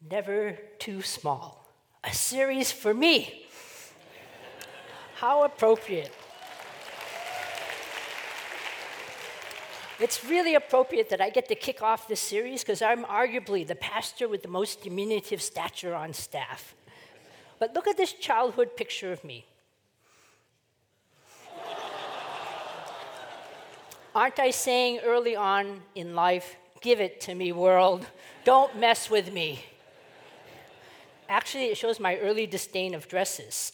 Never Too Small, a series for me. How appropriate. It's really appropriate that I get to kick off this series because I'm arguably the pastor with the most diminutive stature on staff. But look at this childhood picture of me. Aren't I saying early on in life, give it to me, world. Don't mess with me. Actually, it shows my early disdain of dresses.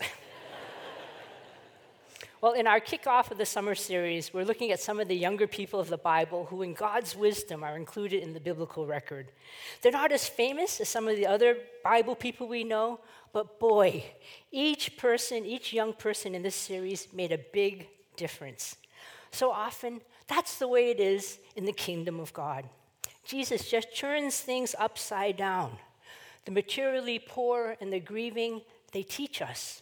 Well, in our kickoff of the summer series, we're looking at some of the younger people of the Bible who, in God's wisdom, are included in the biblical record. They're not as famous as some of the other Bible people we know, but boy, each young person in this series made a big difference. So often, that's the way it is in the kingdom of God. Jesus just turns things upside down. The materially poor and the grieving, they teach us.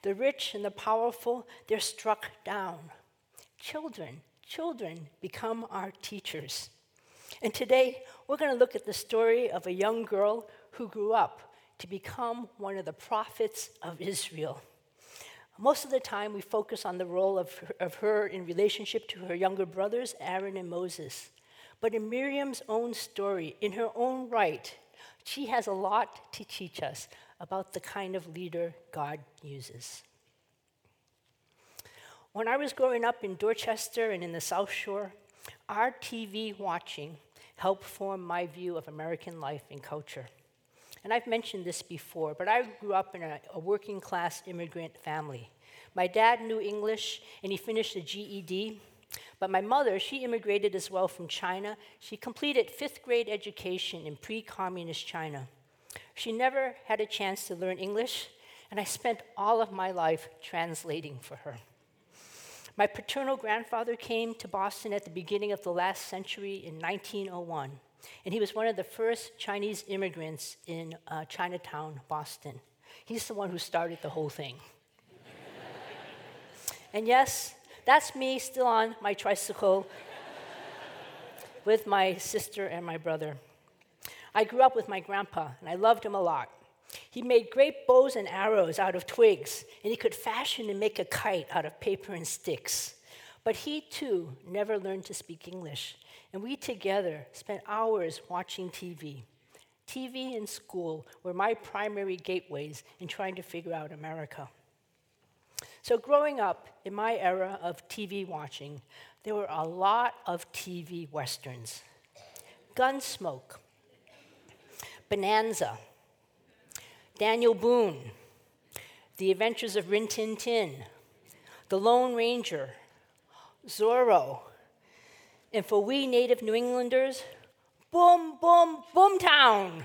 The rich and the powerful, they're struck down. Children become our teachers. And today, we're going to look at the story of a young girl who grew up to become one of the prophets of Israel. Most of the time, we focus on the role of her in relationship to her younger brothers, Aaron and Moses. But in Miriam's own story, in her own right, she has a lot to teach us about the kind of leader God uses. When I was growing up in Dorchester and in the South Shore, our TV watching helped form my view of American life and culture. And I've mentioned this before, but I grew up in a working-class immigrant family. My dad knew English, and he finished a GED. But my mother, she immigrated as well from China. She completed fifth-grade education in pre-communist China. She never had a chance to learn English, and I spent all of my life translating for her. My paternal grandfather came to Boston at the beginning of the last century in 1901. And he was one of the first Chinese immigrants in Chinatown, Boston. He's the one who started the whole thing. And yes, that's me still on my tricycle with my sister and my brother. I grew up with my grandpa, and I loved him a lot. He made great bows and arrows out of twigs, and he could fashion and make a kite out of paper and sticks. But he, too, never learned to speak English. And we together spent hours watching TV. TV and school were my primary gateways in trying to figure out America. So growing up in my era of TV watching, there were a lot of TV westerns. Gunsmoke, Bonanza, Daniel Boone, The Adventures of Rin Tin Tin, The Lone Ranger, Zorro, and for we native New Englanders, Boomtown.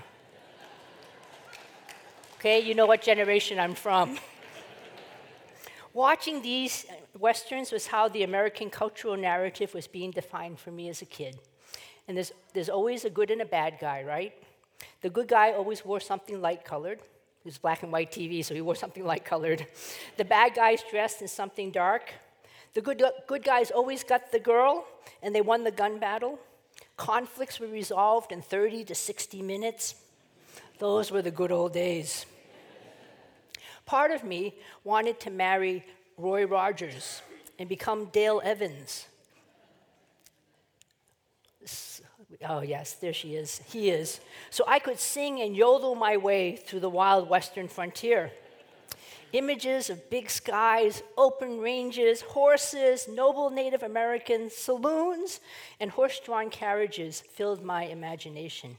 Okay, you know what generation I'm from. Watching these westerns was how the American cultural narrative was being defined for me as a kid. And there's always a good and a bad guy, right? The good guy always wore something light-colored. It was black and white TV, so he wore something light-colored. The bad guy's dressed in something dark. The good guys always got the girl, and they won the gun battle. Conflicts were resolved in 30 to 60 minutes. Those were the good old days. Part of me wanted to marry Roy Rogers and become Dale Evans. Oh, yes, there she is. He is. So I could sing and yodel my way through the wild western frontier. Images of big skies, open ranges, horses, noble Native American saloons, and horse-drawn carriages filled my imagination.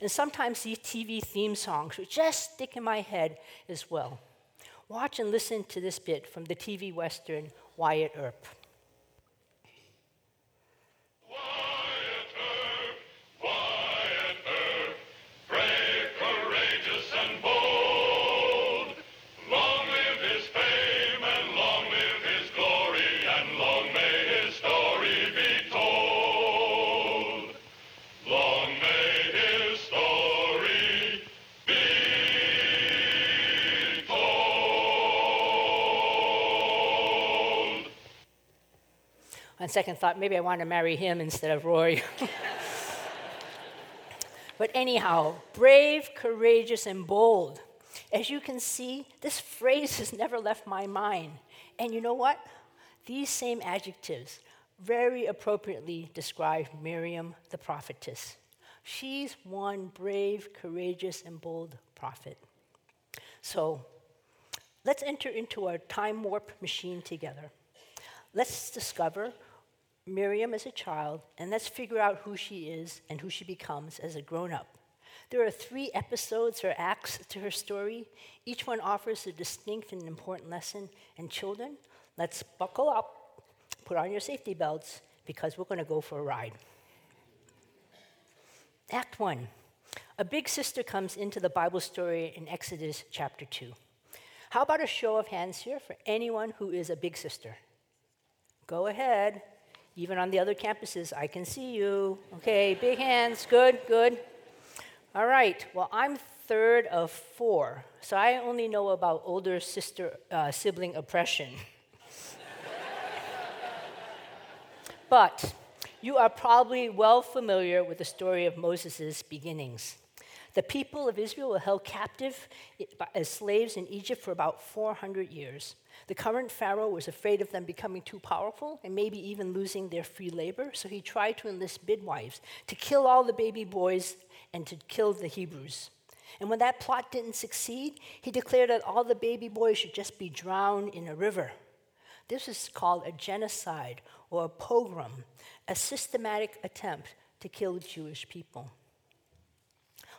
And sometimes these TV theme songs would just stick in my head as well. Watch and listen to this bit from the TV Western, Wyatt Earp. On second thought, maybe I want to marry him instead of Roy. But anyhow, brave, courageous, and bold. As you can see, this phrase has never left my mind. And you know what? These same adjectives very appropriately describe Miriam the prophetess. She's one brave, courageous, and bold prophet. So let's enter into our time warp machine together. Let's discover Miriam as a child, and let's figure out who she is and who she becomes as a grown-up. There are 3 episodes or acts to her story. Each one offers a distinct and important lesson. And children, let's buckle up, put on your safety belts, because we're going to go for a ride. Act 1. A big sister comes into the Bible story in Exodus chapter 2. How about a show of hands here for anyone who is a big sister? Go ahead. Even on the other campuses, I can see you. Okay, big hands. Good, good. All right, well, I'm 3rd of 4, so I only know about older sister sibling oppression. But you are probably well familiar with the story of Moses' beginnings. The people of Israel were held captive as slaves in Egypt for about 400 years. The current Pharaoh was afraid of them becoming too powerful and maybe even losing their free labor, so he tried to enlist midwives to kill all the baby boys and to kill the Hebrews. And when that plot didn't succeed, he declared that all the baby boys should just be drowned in a river. This is called a genocide or a pogrom, a systematic attempt to kill Jewish people.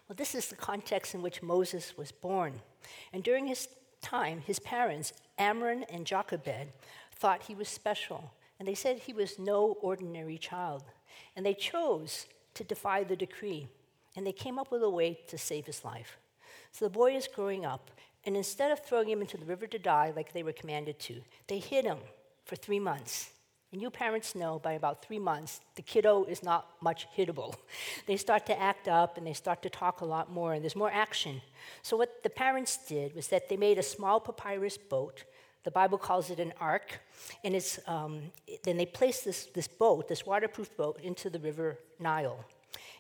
Well, this is the context in which Moses was born. And during his time, his parents, Amram and Jochebed, thought he was special. And they said he was no ordinary child. And they chose to defy the decree. And they came up with a way to save his life. So the boy is growing up, and instead of throwing him into the river to die like they were commanded to, they hid him for 3 months. And you parents know by about 3 months, the kiddo is not much hittable. They start to act up, and they start to talk a lot more, and there's more action. So what the parents did was that they made a small papyrus boat. The Bible calls it an ark. And it's then they placed this waterproof boat, into the river Nile.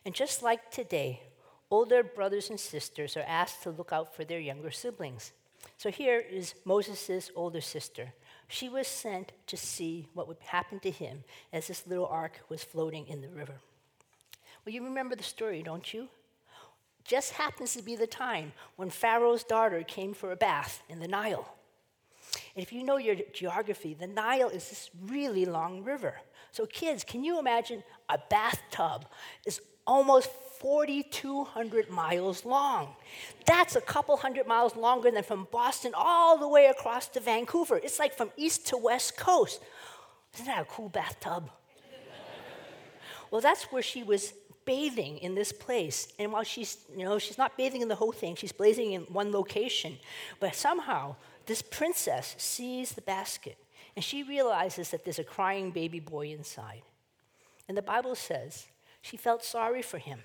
And just like today, older brothers and sisters are asked to look out for their younger siblings. So here is Moses' older sister. She was sent to see what would happen to him as this little ark was floating in the river. Well, you remember the story, don't you? Just happens to be the time when Pharaoh's daughter came for a bath in the Nile. And if you know your geography, the Nile is this really long river. So kids, can you imagine a bathtub is almost 4,200 miles long? That's a couple hundred miles longer than from Boston all the way across to Vancouver. It's like from east to west coast. Isn't that a cool bathtub? Well, that's where she was bathing in this place. And while she's not bathing in the whole thing, she's bathing in one location. But somehow, this princess sees the basket, and she realizes that there's a crying baby boy inside. And the Bible says she felt sorry for him.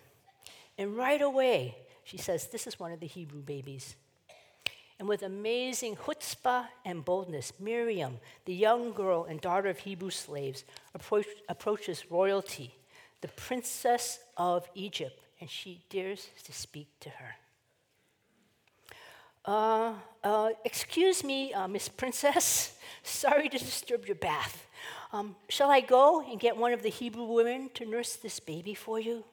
And right away, she says, this is one of the Hebrew babies. And with amazing chutzpah and boldness, Miriam, the young girl and daughter of Hebrew slaves, approaches royalty, the princess of Egypt, and she dares to speak to her. Excuse me, Miss Princess, sorry to disturb your bath. Shall I go and get one of the Hebrew women to nurse this baby for you?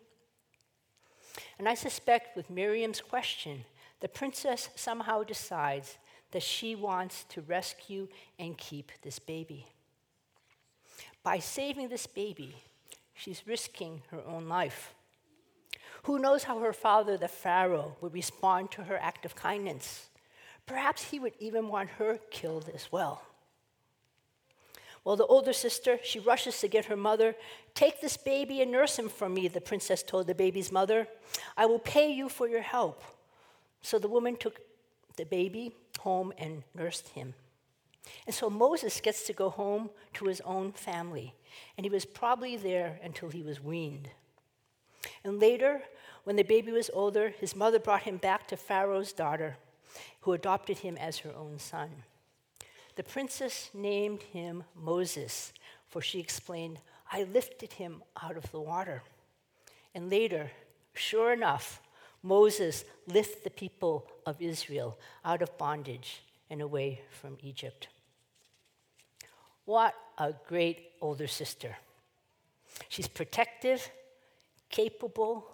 And I suspect with Miriam's question, the princess somehow decides that she wants to rescue and keep this baby. By saving this baby, she's risking her own life. Who knows how her father, the Pharaoh, would respond to her act of kindness? Perhaps he would even want her killed as well. Well, the older sister, she rushes to get her mother. Take this baby and nurse him for me, the princess told the baby's mother. I will pay you for your help. So the woman took the baby home and nursed him. And so Moses gets to go home to his own family. And he was probably there until he was weaned. And later, when the baby was older, his mother brought him back to Pharaoh's daughter, who adopted him as her own son. The princess named him Moses, for she explained, I lifted him out of the water. And later, Sure enough, Moses lifted the people of Israel out of bondage and away from Egypt. What a great older sister. She's protective, capable,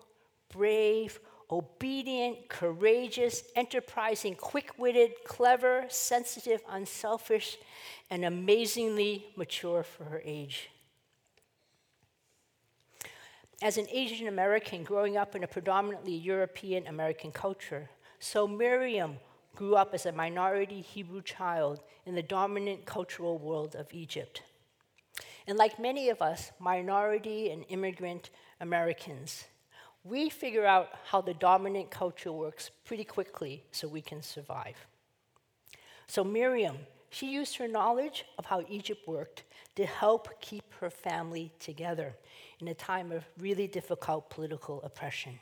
brave, obedient, courageous, enterprising, quick-witted, clever, sensitive, unselfish, and amazingly mature for her age. As an Asian American growing up in a predominantly European American culture, so Miriam grew up as a minority Hebrew child in the dominant cultural world of Egypt. And like many of us, minority and immigrant Americans, we figure out how the dominant culture works pretty quickly so we can survive. So Miriam, she used her knowledge of how Egypt worked to help keep her family together in a time of really difficult political oppression.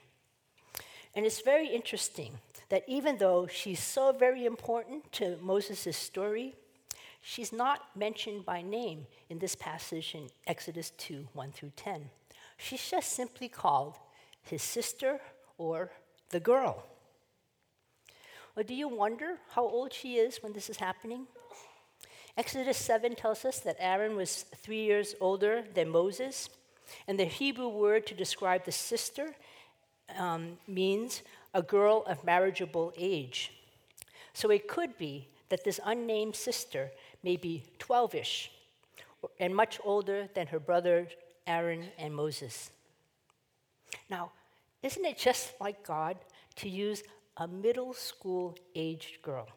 And it's very interesting that even though she's so very important to Moses' story, she's not mentioned by name in this passage in Exodus 2, 1 through 10. She's just simply called his sister or the girl. Well, do you wonder how old she is when this is happening? Exodus 7 tells us that Aaron was 3 years older than Moses, and the Hebrew word to describe the sister means a girl of marriageable age. So it could be that this unnamed sister may be 12-ish and much older than her brother Aaron and Moses. Now, isn't it just like God to use a middle school-aged girl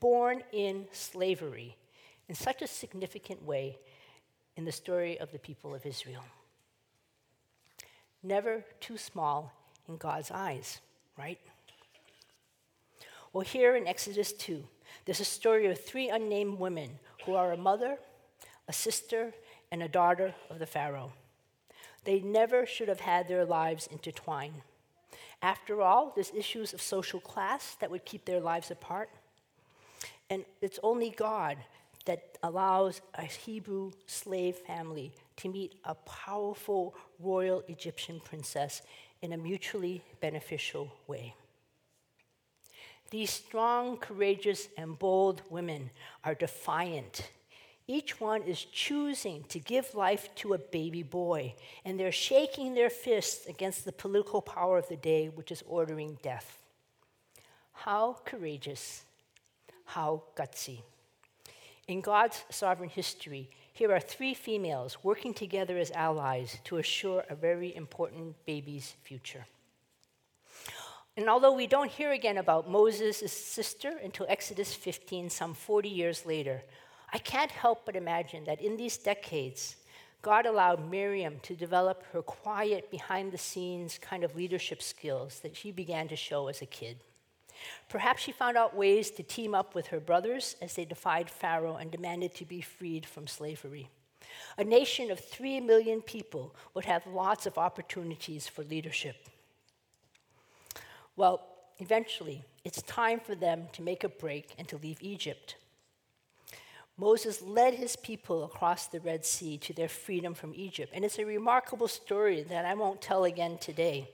born in slavery in such a significant way in the story of the people of Israel? Never too small in God's eyes, right? Well, here in Exodus 2, there's a story of three unnamed women who are a mother, a sister, and a daughter of the Pharaoh. They never should have had their lives intertwined. After all, there's issues of social class that would keep their lives apart. And it's only God that allows a Hebrew slave family to meet a powerful royal Egyptian princess in a mutually beneficial way. These strong, courageous, and bold women are defiant. Each one is choosing to give life to a baby boy, and they're shaking their fists against the political power of the day, which is ordering death. How courageous, how gutsy. In God's sovereign history, here are three females working together as allies to assure a very important baby's future. And although we don't hear again about Moses' sister until Exodus 15, some 40 years later, I can't help but imagine that in these decades, God allowed Miriam to develop her quiet, behind-the-scenes kind of leadership skills that she began to show as a kid. Perhaps she found out ways to team up with her brothers as they defied Pharaoh and demanded to be freed from slavery. A nation of 3 million people would have lots of opportunities for leadership. Well, eventually, it's time for them to make a break and to leave Egypt. Moses led his people across the Red Sea to their freedom from Egypt, and it's a remarkable story that I won't tell again today.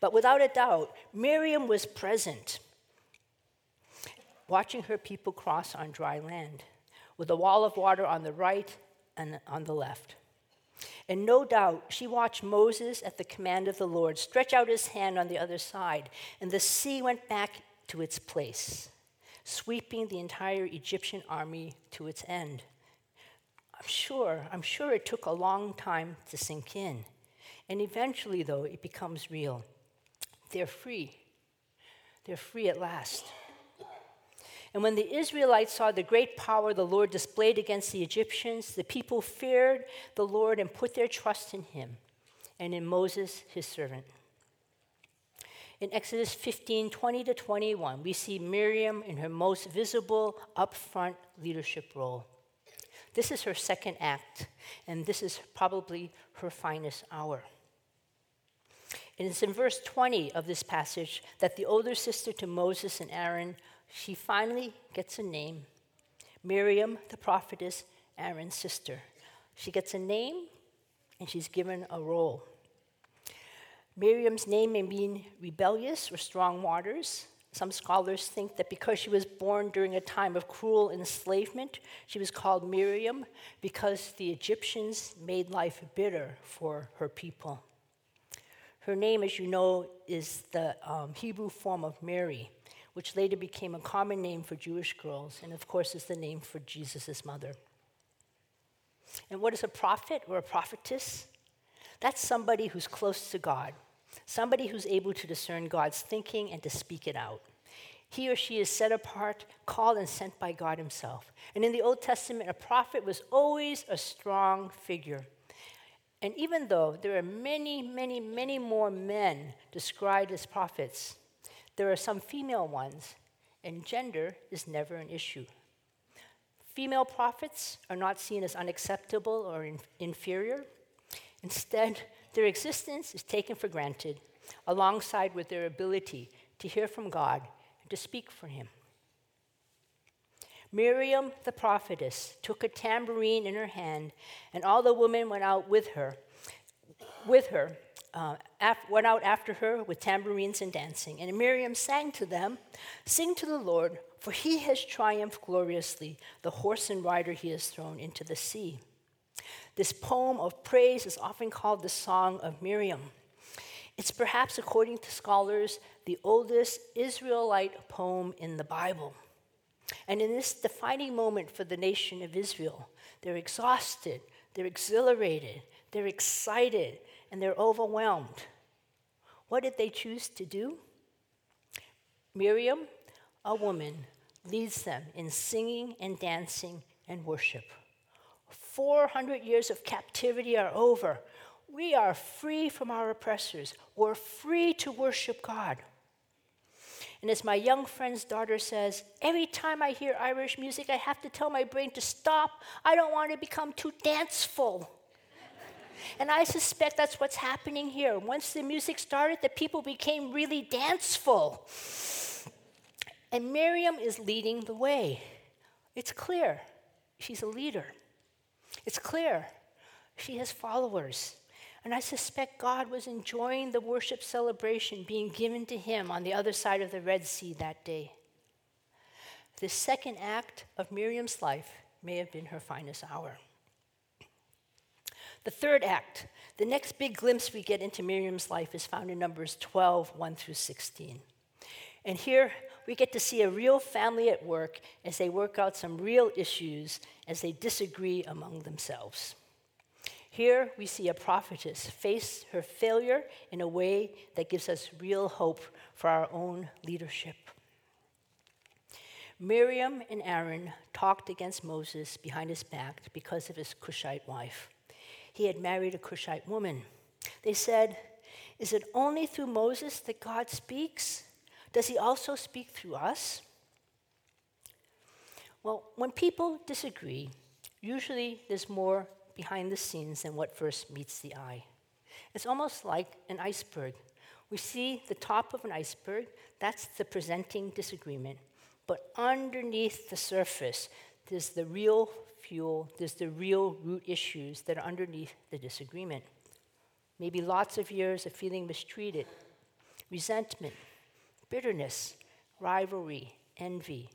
But without a doubt, Miriam was present, watching her people cross on dry land, with a wall of water on the right and on the left. And no doubt, she watched Moses at the command of the Lord stretch out his hand on the other side, and the sea went back to its place, sweeping the entire Egyptian army to its end. I'm sure it took a long time to sink in. And eventually, though, it becomes real. They're free. They're free at last. And when the Israelites saw the great power the Lord displayed against the Egyptians, the people feared the Lord and put their trust in him and in Moses, his servant. In Exodus 15, 20 to 21, we see Miriam in her most visible, upfront leadership role. This is her second act, and this is probably her finest hour. And it's in verse 20 of this passage that the older sister to Moses and Aaron, she finally gets a name. Miriam, the prophetess, Aaron's sister. She gets a name, and she's given a role. Miriam's name may mean rebellious or strong waters. Some scholars think that because she was born during a time of cruel enslavement, she was called Miriam because the Egyptians made life bitter for her people. Her name, as you know, is the Hebrew form of Mary, which later became a common name for Jewish girls, and of course is the name for Jesus' mother. And what is a prophet or a prophetess? That's somebody who's close to God, somebody who's able to discern God's thinking and to speak it out. He or she is set apart, called and sent by God himself. And in the Old Testament, a prophet was always a strong figure. And even though there are many, many, many more men described as prophets, there are some female ones, and gender is never an issue. Female prophets are not seen as unacceptable or inferior. Instead, their existence is taken for granted, alongside with their ability to hear from God and to speak for him. Miriam, the prophetess, took a tambourine in her hand, and all the women went out after her with tambourines and dancing. And Miriam sang to them, "Sing to the Lord, for he has triumphed gloriously, the horse and rider he has thrown into the sea." This poem of praise is often called the Song of Miriam. It's perhaps, according to scholars, the oldest Israelite poem in the Bible. And in this defining moment for the nation of Israel, they're exhausted, they're exhilarated, they're excited, and they're overwhelmed. What did they choose to do? Miriam, a woman, leads them in singing and dancing and worship. 400 years of captivity are over. We are free from our oppressors. We're free to worship God. And as my young friend's daughter says, every time I hear Irish music, I have to tell my brain to stop. I don't want to become too danceful. And I suspect that's what's happening here. Once the music started, the people became really danceful. And Miriam is leading the way. It's clear she's a leader. It's clear she has followers. And I suspect God was enjoying the worship celebration being given to him on the other side of the Red Sea that day. The second act of Miriam's life may have been her finest hour. The third act, the next big glimpse we get into Miriam's life, is found in Numbers 12:1-16. And here we get to see a real family at work as they work out some real issues, as they disagree among themselves. Here we see a prophetess face her failure in a way that gives us real hope for our own leadership. Miriam and Aaron talked against Moses behind his back because of his Cushite wife. He had married a Cushite woman. They said, "Is it only through Moses that God speaks? Does he also speak through us?" Well, when people disagree, usually there's more behind the scenes than what first meets the eye. It's almost like an iceberg. We see the top of an iceberg, that's the presenting disagreement. But underneath the surface, there's the real fuel, there's the real root issues that are underneath the disagreement. Maybe lots of years of feeling mistreated, resentment, bitterness, rivalry, envy,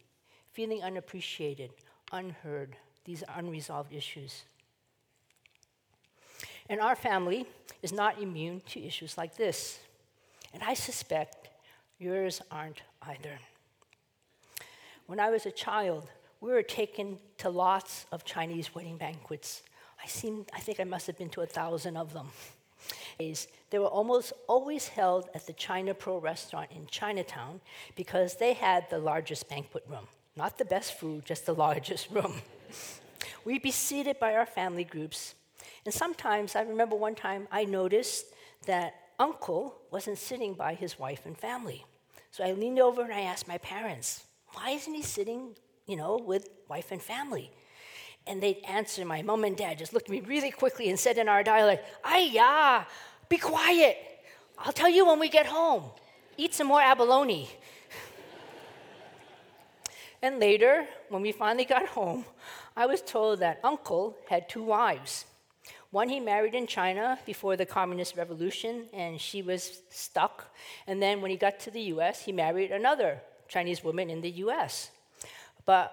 feeling unappreciated, unheard. These are unresolved issues. And our family is not immune to issues like this. And I suspect yours aren't either. When I was a child, we were taken to lots of Chinese wedding banquets. I think I must have been to 1,000 of them. They were almost always held at the China Pearl restaurant in Chinatown because they had the largest banquet room. Not the best food, just the largest room. We'd be seated by our family groups. And sometimes, I remember one time, I noticed that uncle wasn't sitting by his wife and family. So I leaned over and I asked my parents, "Why isn't he sitting, with wife and family?" And they'd answer, my mom and dad just looked at me really quickly and said in our dialect, "Aiya, be quiet. I'll tell you when we get home. Eat some more abalone." And later, when we finally got home, I was told that uncle had two wives. One he married in China before the Communist Revolution, and she was stuck. And then when he got to the U.S., he married another Chinese woman in the U.S. But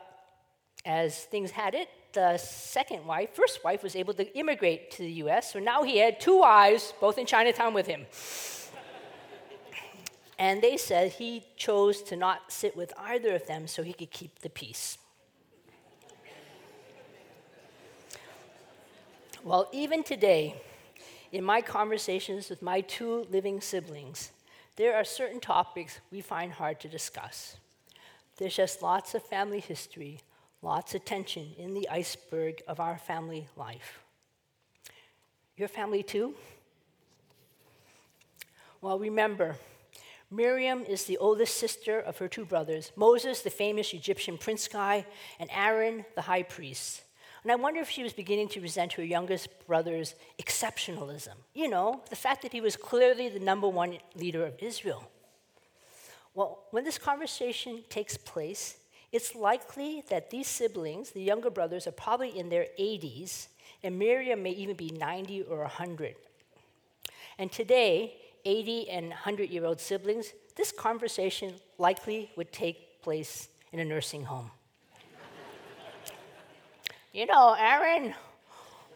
as things had it, the first wife was able to immigrate to the U.S., so now he had two wives, both in Chinatown with him. And they said he chose to not sit with either of them so he could keep the peace. Well, even today, in my conversations with my two living siblings, there are certain topics we find hard to discuss. There's just lots of family history, lots of tension in the iceberg of our family life. Your family too? Well, remember, Miriam is the oldest sister of her two brothers, Moses, the famous Egyptian prince guy, and Aaron, the high priest. And I wonder if she was beginning to resent her youngest brother's exceptionalism. You know, the fact that he was clearly the number one leader of Israel. Well, when this conversation takes place, it's likely that these siblings, the younger brothers, are probably in their 80s, and Miriam may even be 90 or 100. And today, 80 and 100-year-old siblings, this conversation likely would take place in a nursing home. You know, Aaron,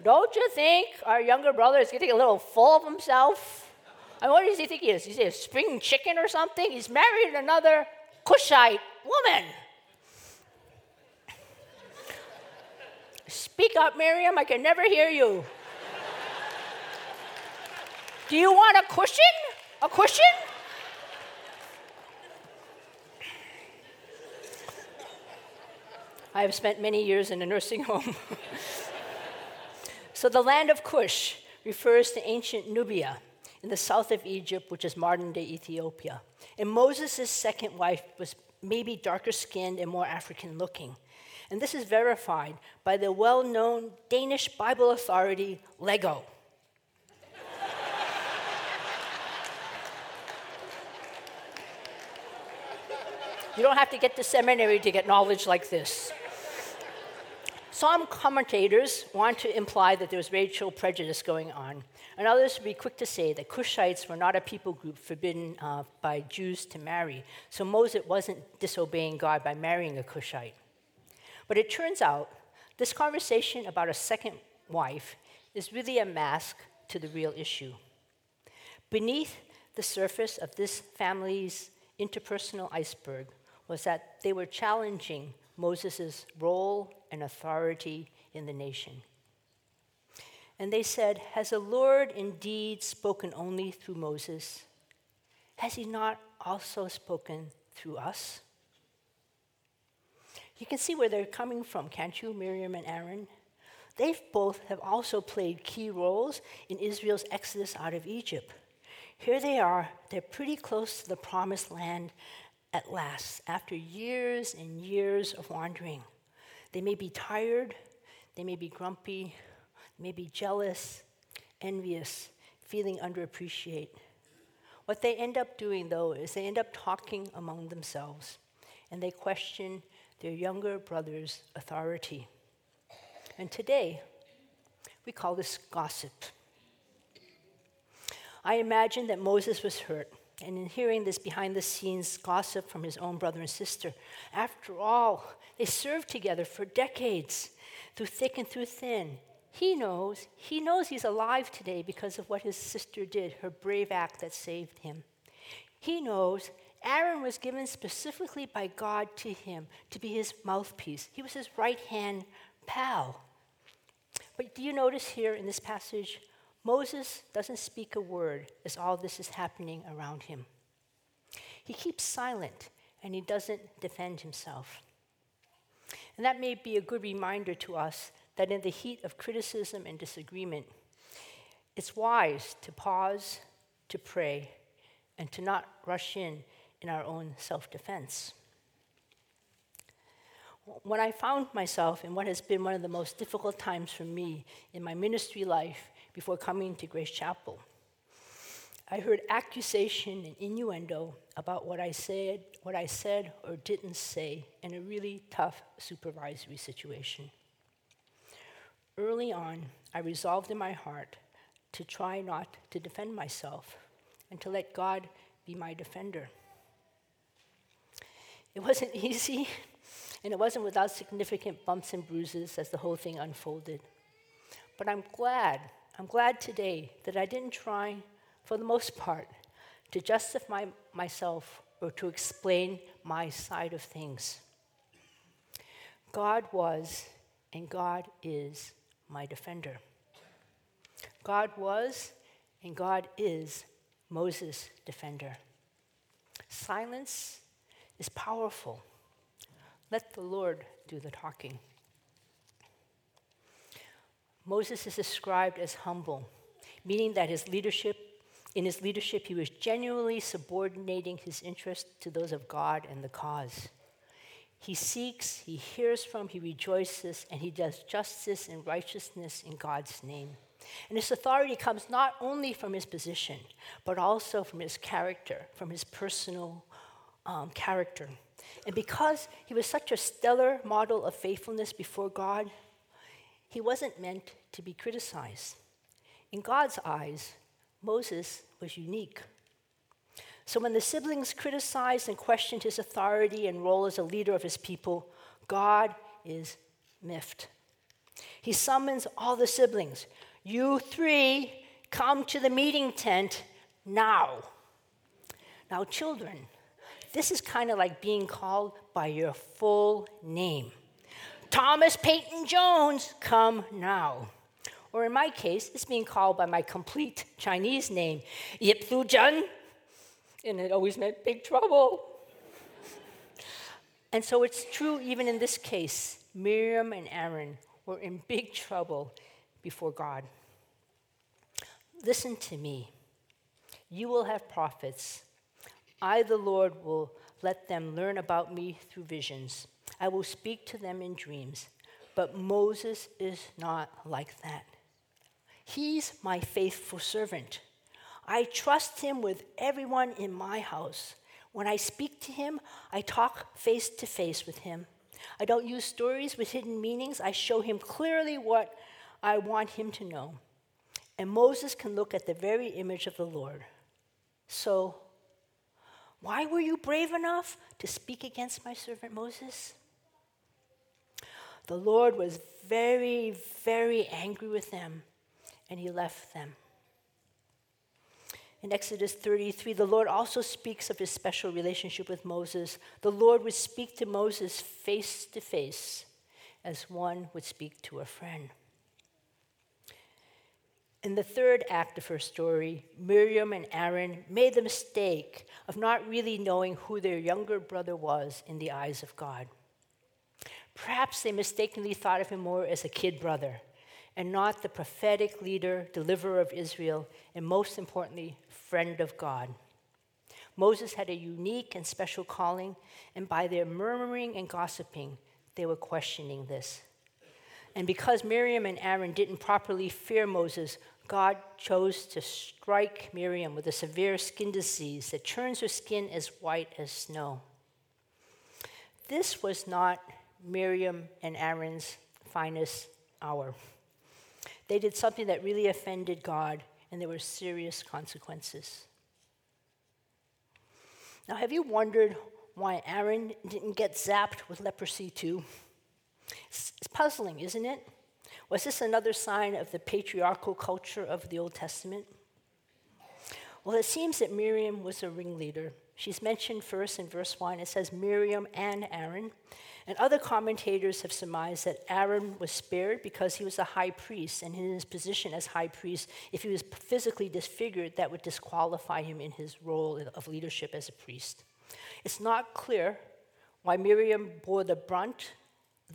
don't you think our younger brother is getting a little full of himself? I mean, what does he think he is? Is he a spring chicken or something? He's married another Cushite woman. Speak up, Miriam, I can never hear you. Do you want a cushion? A cushion? I have spent many years in a nursing home. So the land of Cush refers to ancient Nubia in the south of Egypt, which is modern-day Ethiopia. And Moses' second wife was maybe darker-skinned and more African-looking. And this is verified by the well-known Danish Bible authority, Lego. You don't have to get to seminary to get knowledge like this. Some commentators want to imply that there was racial prejudice going on, and others would be quick to say that Cushites were not a people group forbidden by Jews to marry, so Moses wasn't disobeying God by marrying a Cushite. But it turns out this conversation about a second wife is really a mask to the real issue. Beneath the surface of this family's interpersonal iceberg was that they were challenging Moses' role and authority in the nation. And they said, has the Lord indeed spoken only through Moses? Has he not also spoken through us? You can see where they're coming from, can't you, Miriam and Aaron? They both have also played key roles in Israel's exodus out of Egypt. Here they are, they're pretty close to the promised land at last, after years and years of wandering. They may be tired, they may be grumpy, they may be jealous, envious, feeling underappreciated. What they end up doing, though, is they end up talking among themselves, and they question their younger brother's authority. And today, we call this gossip. I imagine that Moses was hurt, and in hearing this behind-the-scenes gossip from his own brother and sister, after all, they served together for decades, through thick and through thin. He knows he's alive today because of what his sister did, her brave act that saved him. He knows Aaron was given specifically by God to him to be his mouthpiece. He was his right-hand pal. But do you notice here in this passage, Moses doesn't speak a word as all this is happening around him. He keeps silent, and he doesn't defend himself. And that may be a good reminder to us that in the heat of criticism and disagreement, it's wise to pause, to pray, and to not rush in our own self-defense. When I found myself in what has been one of the most difficult times for me in my ministry life before coming to Grace Chapel, I heard accusation and innuendo about what I said or didn't say in a really tough supervisory situation. Early on, I resolved in my heart to try not to defend myself and to let God be my defender. It wasn't easy, and it wasn't without significant bumps and bruises as the whole thing unfolded. But I'm glad today that I didn't try, for the most part, to justify myself or to explain my side of things. God was and God is my defender. God was and God is Moses' defender. Silence is powerful. Let the Lord do the talking. Moses is described as humble, meaning that in his leadership, he was genuinely subordinating his interests to those of God and the cause. He seeks, he hears from, he rejoices, and he does justice and righteousness in God's name. And his authority comes not only from his position, but also from his character, from his personal character. And because he was such a stellar model of faithfulness before God, he wasn't meant to be criticized. In God's eyes, Moses was unique. So when the siblings criticized and questioned his authority and role as a leader of his people, God is miffed. He summons all the siblings. You three, come to the meeting tent now. Now, children, this is kind of like being called by your full name. Thomas Peyton Jones, come now. Or in my case, it's being called by my complete Chinese name, Yip Thu Jun, and it always meant big trouble. And so it's true even in this case. Miriam and Aaron were in big trouble before God. Listen to me. You will have prophets. I, the Lord, will let them learn about me through visions. I will speak to them in dreams. But Moses is not like that. He's my faithful servant. I trust him with everyone in my house. When I speak to him, I talk face to face with him. I don't use stories with hidden meanings. I show him clearly what I want him to know. And Moses can look at the very image of the Lord. So, why were you brave enough to speak against my servant Moses? The Lord was very, very angry with them, and he left them. In Exodus 33, the Lord also speaks of his special relationship with Moses. The Lord would speak to Moses face to face, as one would speak to a friend. In the third act of her story, Miriam and Aaron made the mistake of not really knowing who their younger brother was in the eyes of God. Perhaps they mistakenly thought of him more as a kid brother and not the prophetic leader, deliverer of Israel, and most importantly, friend of God. Moses had a unique and special calling, and by their murmuring and gossiping, they were questioning this. And because Miriam and Aaron didn't properly fear Moses, God chose to strike Miriam with a severe skin disease that turns her skin as white as snow. This was not Miriam and Aaron's finest hour. They did something that really offended God, and there were serious consequences. Now, have you wondered why Aaron didn't get zapped with leprosy too? It's puzzling, isn't it? Was this another sign of the patriarchal culture of the Old Testament? Well, it seems that Miriam was a ringleader. She's mentioned first in verse 1. It says Miriam and Aaron. And other commentators have surmised that Aaron was spared because he was a high priest, and in his position as high priest, if he was physically disfigured, that would disqualify him in his role of leadership as a priest. It's not clear why Miriam bore the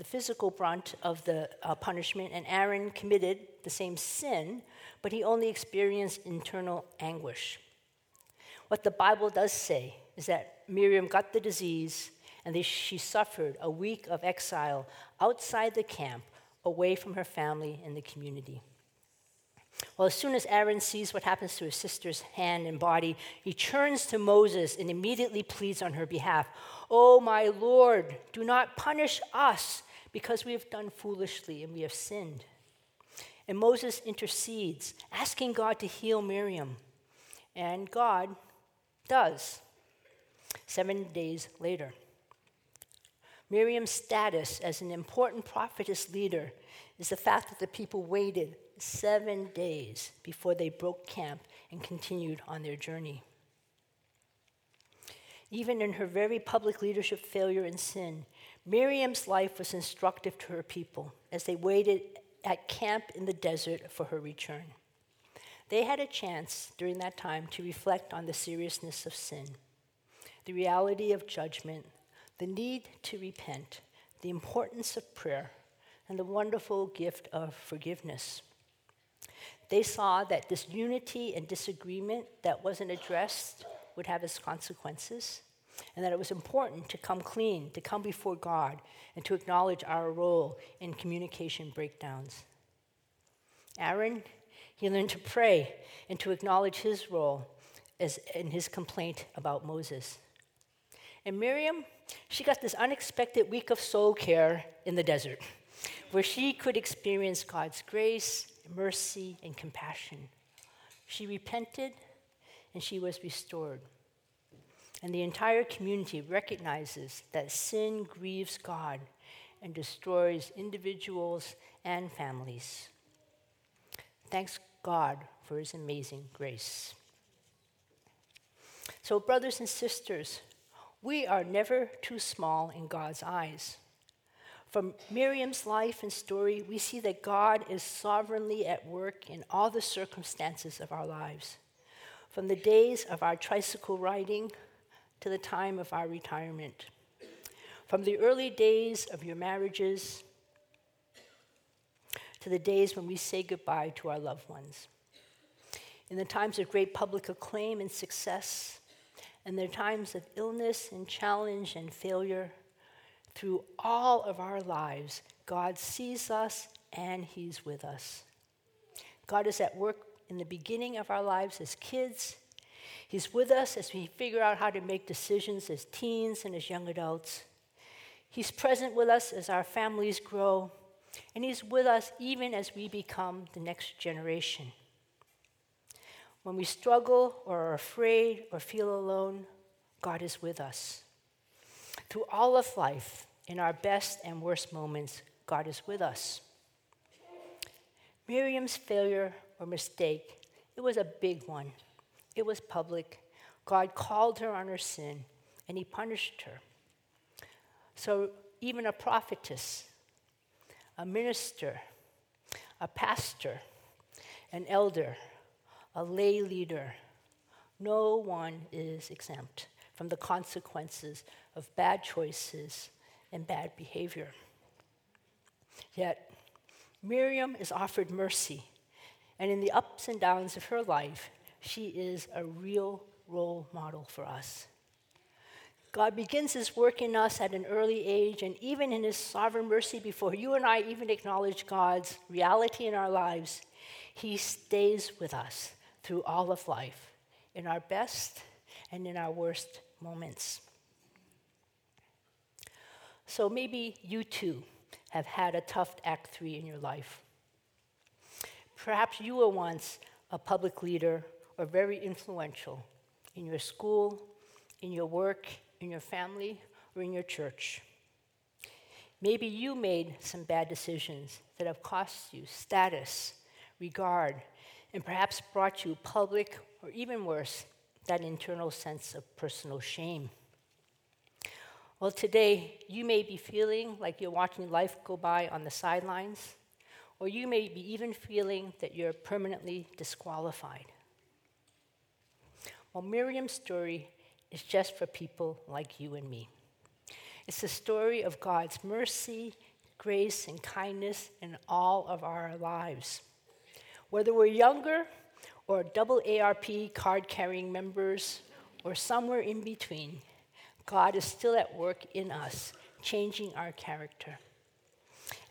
physical brunt of the punishment, and Aaron committed the same sin, but he only experienced internal anguish. What the Bible does say is that Miriam got the disease, and she suffered a week of exile outside the camp, away from her family and the community. Well, as soon as Aaron sees what happens to his sister's hand and body, he turns to Moses and immediately pleads on her behalf. Oh, my Lord, do not punish us, because we have done foolishly and we have sinned. And Moses intercedes, asking God to heal Miriam. And God does. 7 days later, Miriam's status as an important prophetess leader is the fact that the people waited 7 days before they broke camp and continued on their journey. Even in her very public leadership failure and sin, Miriam's life was instructive to her people as they waited at camp in the desert for her return. They had a chance during that time to reflect on the seriousness of sin, the reality of judgment, the need to repent, the importance of prayer, and the wonderful gift of forgiveness. They saw that this unity and disagreement that wasn't addressed would have its consequences, and that it was important to come clean, to come before God, and to acknowledge our role in communication breakdowns. Aaron, he learned to pray and to acknowledge his role as in his complaint about Moses. And Miriam, she got this unexpected week of soul care in the desert, where she could experience God's grace, mercy, and compassion. She repented, and she was restored. And the entire community recognizes that sin grieves God and destroys individuals and families. Thanks God for his amazing grace. So, brothers and sisters, we are never too small in God's eyes. From Miriam's life and story, we see that God is sovereignly at work in all the circumstances of our lives, from the days of our tricycle riding to the time of our retirement, from the early days of your marriages to the days when we say goodbye to our loved ones, in the times of great public acclaim and success, and the times of illness and challenge and failure. Through all of our lives, God sees us and he's with us. God is at work in the beginning of our lives as kids. He's with us as we figure out how to make decisions as teens and as young adults. He's present with us as our families grow, and he's with us even as we become the next generation. When we struggle or are afraid or feel alone, God is with us. Through all of life, in our best and worst moments, God is with us. Miriam's failure or mistake, it was a big one. It was public. God called her on her sin, and he punished her. So even a prophetess, a minister, a pastor, an elder, a lay leader, no one is exempt from the consequences of bad choices and bad behavior. Yet, Miriam is offered mercy, and in the ups and downs of her life, she is a real role model for us. God begins his work in us at an early age, and even in his sovereign mercy, before you and I even acknowledge God's reality in our lives, he stays with us through all of life, in our best and in our worst moments. So maybe you too have had a tough Act 3 in your life. Perhaps you were once a public leader or very influential in your school, in your work, in your family, or in your church. Maybe you made some bad decisions that have cost you status, regard, and perhaps brought you public, or even worse, that internal sense of personal shame. Well, today, you may be feeling like you're watching life go by on the sidelines, or you may be even feeling that you're permanently disqualified. Well, Miriam's story is just for people like you and me. It's the story of God's mercy, grace, and kindness in all of our lives. Whether we're younger or double ARP card-carrying members, or somewhere in between, God is still at work in us, changing our character.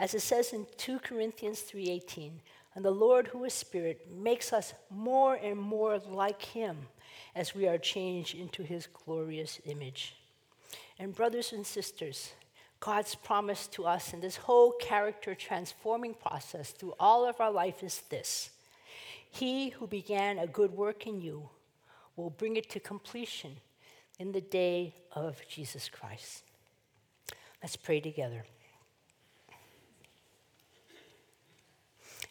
As it says in 2 Corinthians 3:18, and the Lord who is Spirit makes us more and more like him as we are changed into his glorious image. And brothers and sisters, God's promise to us in this whole character transforming process through all of our life is this: He who began a good work in you will bring it to completion in the day of Jesus Christ. Let's pray together.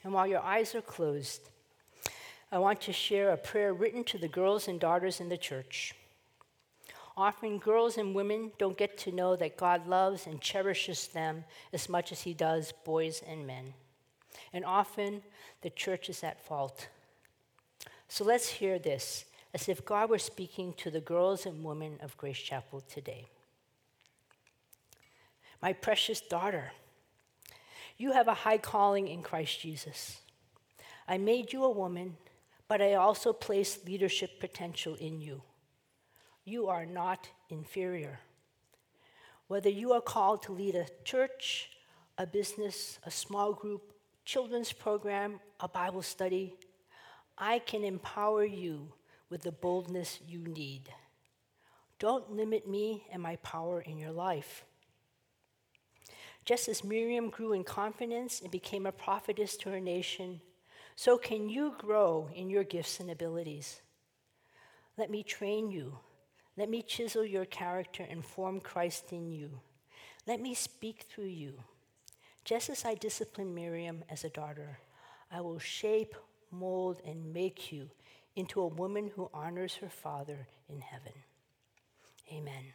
And while your eyes are closed, I want to share a prayer written to the girls and daughters in the church. Often girls and women don't get to know that God loves and cherishes them as much as he does boys and men. And often the church is at fault. So let's hear this as if God were speaking to the girls and women of Grace Chapel today. My precious daughter, you have a high calling in Christ Jesus. I made you a woman, but I also placed leadership potential in you. You are not inferior. Whether you are called to lead a church, a business, a small group, children's program, a Bible study, I can empower you with the boldness you need. Don't limit me and my power in your life. Just as Miriam grew in confidence and became a prophetess to her nation, so can you grow in your gifts and abilities. Let me train you. Let me chisel your character and form Christ in you. Let me speak through you. Just as I disciplined Miriam as a daughter, I will shape, mold, and make you into a woman who honors her Father in heaven. Amen.